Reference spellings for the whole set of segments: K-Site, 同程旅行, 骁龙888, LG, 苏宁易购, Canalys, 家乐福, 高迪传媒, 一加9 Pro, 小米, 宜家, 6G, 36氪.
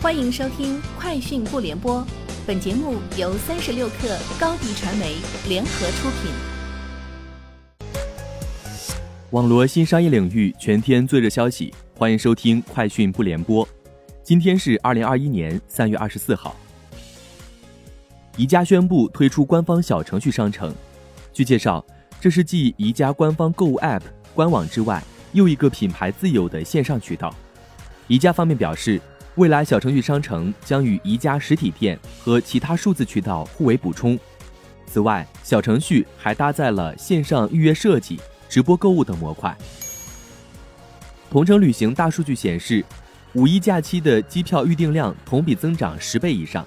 欢迎收听快讯不联播，本节目由36氪高低传媒联合出品。网罗新商业领域全天最热消息，欢迎收听快讯不联播。今天是2021年3月24号。宜家宣布推出官方小程序商城。据介绍，这是继宜家官方购物 App 官网之外又一个品牌自有的线上渠道。宜家方面表示，未来小程序商城将与宜家实体店和其他数字渠道互为补充。此外，小程序还搭载了线上预约设计、直播购物等模块。同程旅行大数据显示，5一假期的机票预订量同比增长10倍以上，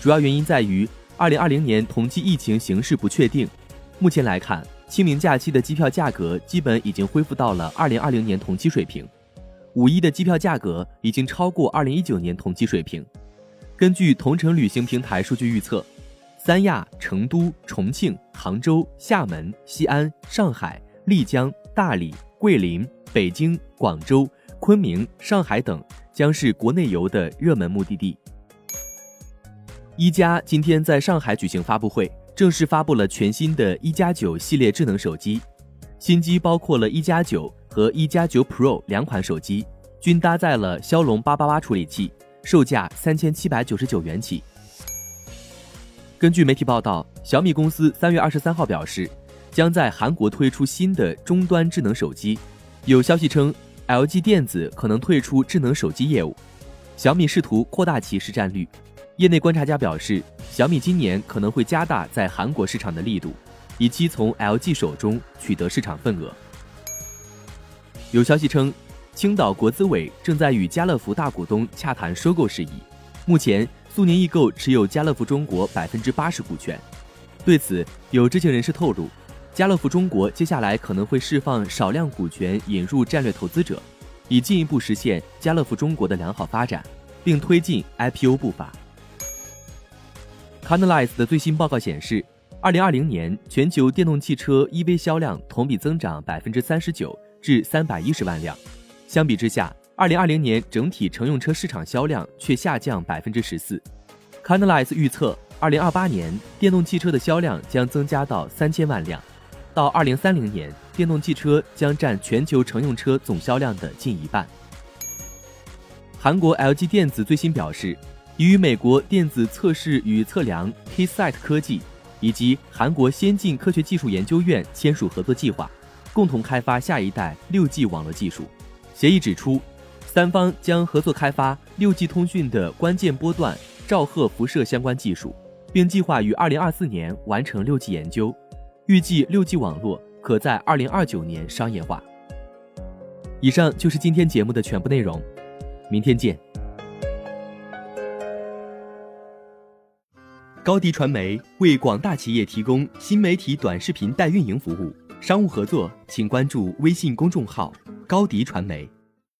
主要原因在于2020年同期疫情形势不确定。目前来看，清明假期的机票价格基本已经恢复到了2020年同期水平。5一的机票价格已经超过2019年同期水平。根据同程旅行平台数据预测，三亚、成都、重庆、杭州、厦门、西安、上海、丽江、大理、桂林、北京、广州、昆明、上海等将是国内游的热门目的地。一加今天在上海举行发布会，正式发布了全新的一加9系列智能手机。新机包括了一加9和一加9 Pro 两款手机，均搭载了骁龙888处理器，售价3799元起。根据媒体报道，小米公司3月23号表示，将在韩国推出新的终端智能手机。有消息称， LG 电子可能退出智能手机业务。小米试图扩大其市占率。业内观察家表示，小米今年可能会加大在韩国市场的力度，以期从 LG 手中取得市场份额。有消息称，青岛国资委正在与家乐福大股东洽谈收购事宜。目前，苏宁易购持有家乐福中国80%股权。对此，有知情人士透露，家乐福中国接下来可能会释放少量股权引入战略投资者，以进一步实现家乐福中国的良好发展，并推进 IPO 步伐。Canalys 的最新报告显示，2020年全球电动汽车 EV 销量同比增长 39% 至310万辆。相比之下，2020年整体乘用车市场销量却下降 14%。Canalys 预测2028年电动汽车的销量将增加到3000万辆，到2030年电动汽车将占全球乘用车总销量的近一半。韩国 LG 电子最新表示，已与美国电子测试与测量 K-Site 科技以及韩国先进科学技术研究院签署合作计划，共同开发下一代 6G 网络技术。协议指出，三方将合作开发 6G 通讯的关键波段照赫辐射相关技术，并计划于2024年完成 6G 研究，预计 6G 网络可在2029年商业化。以上就是今天节目的全部内容，明天见。高迪传媒为广大企业提供新媒体短视频代运营服务，商务合作请关注微信公众号高迪传媒。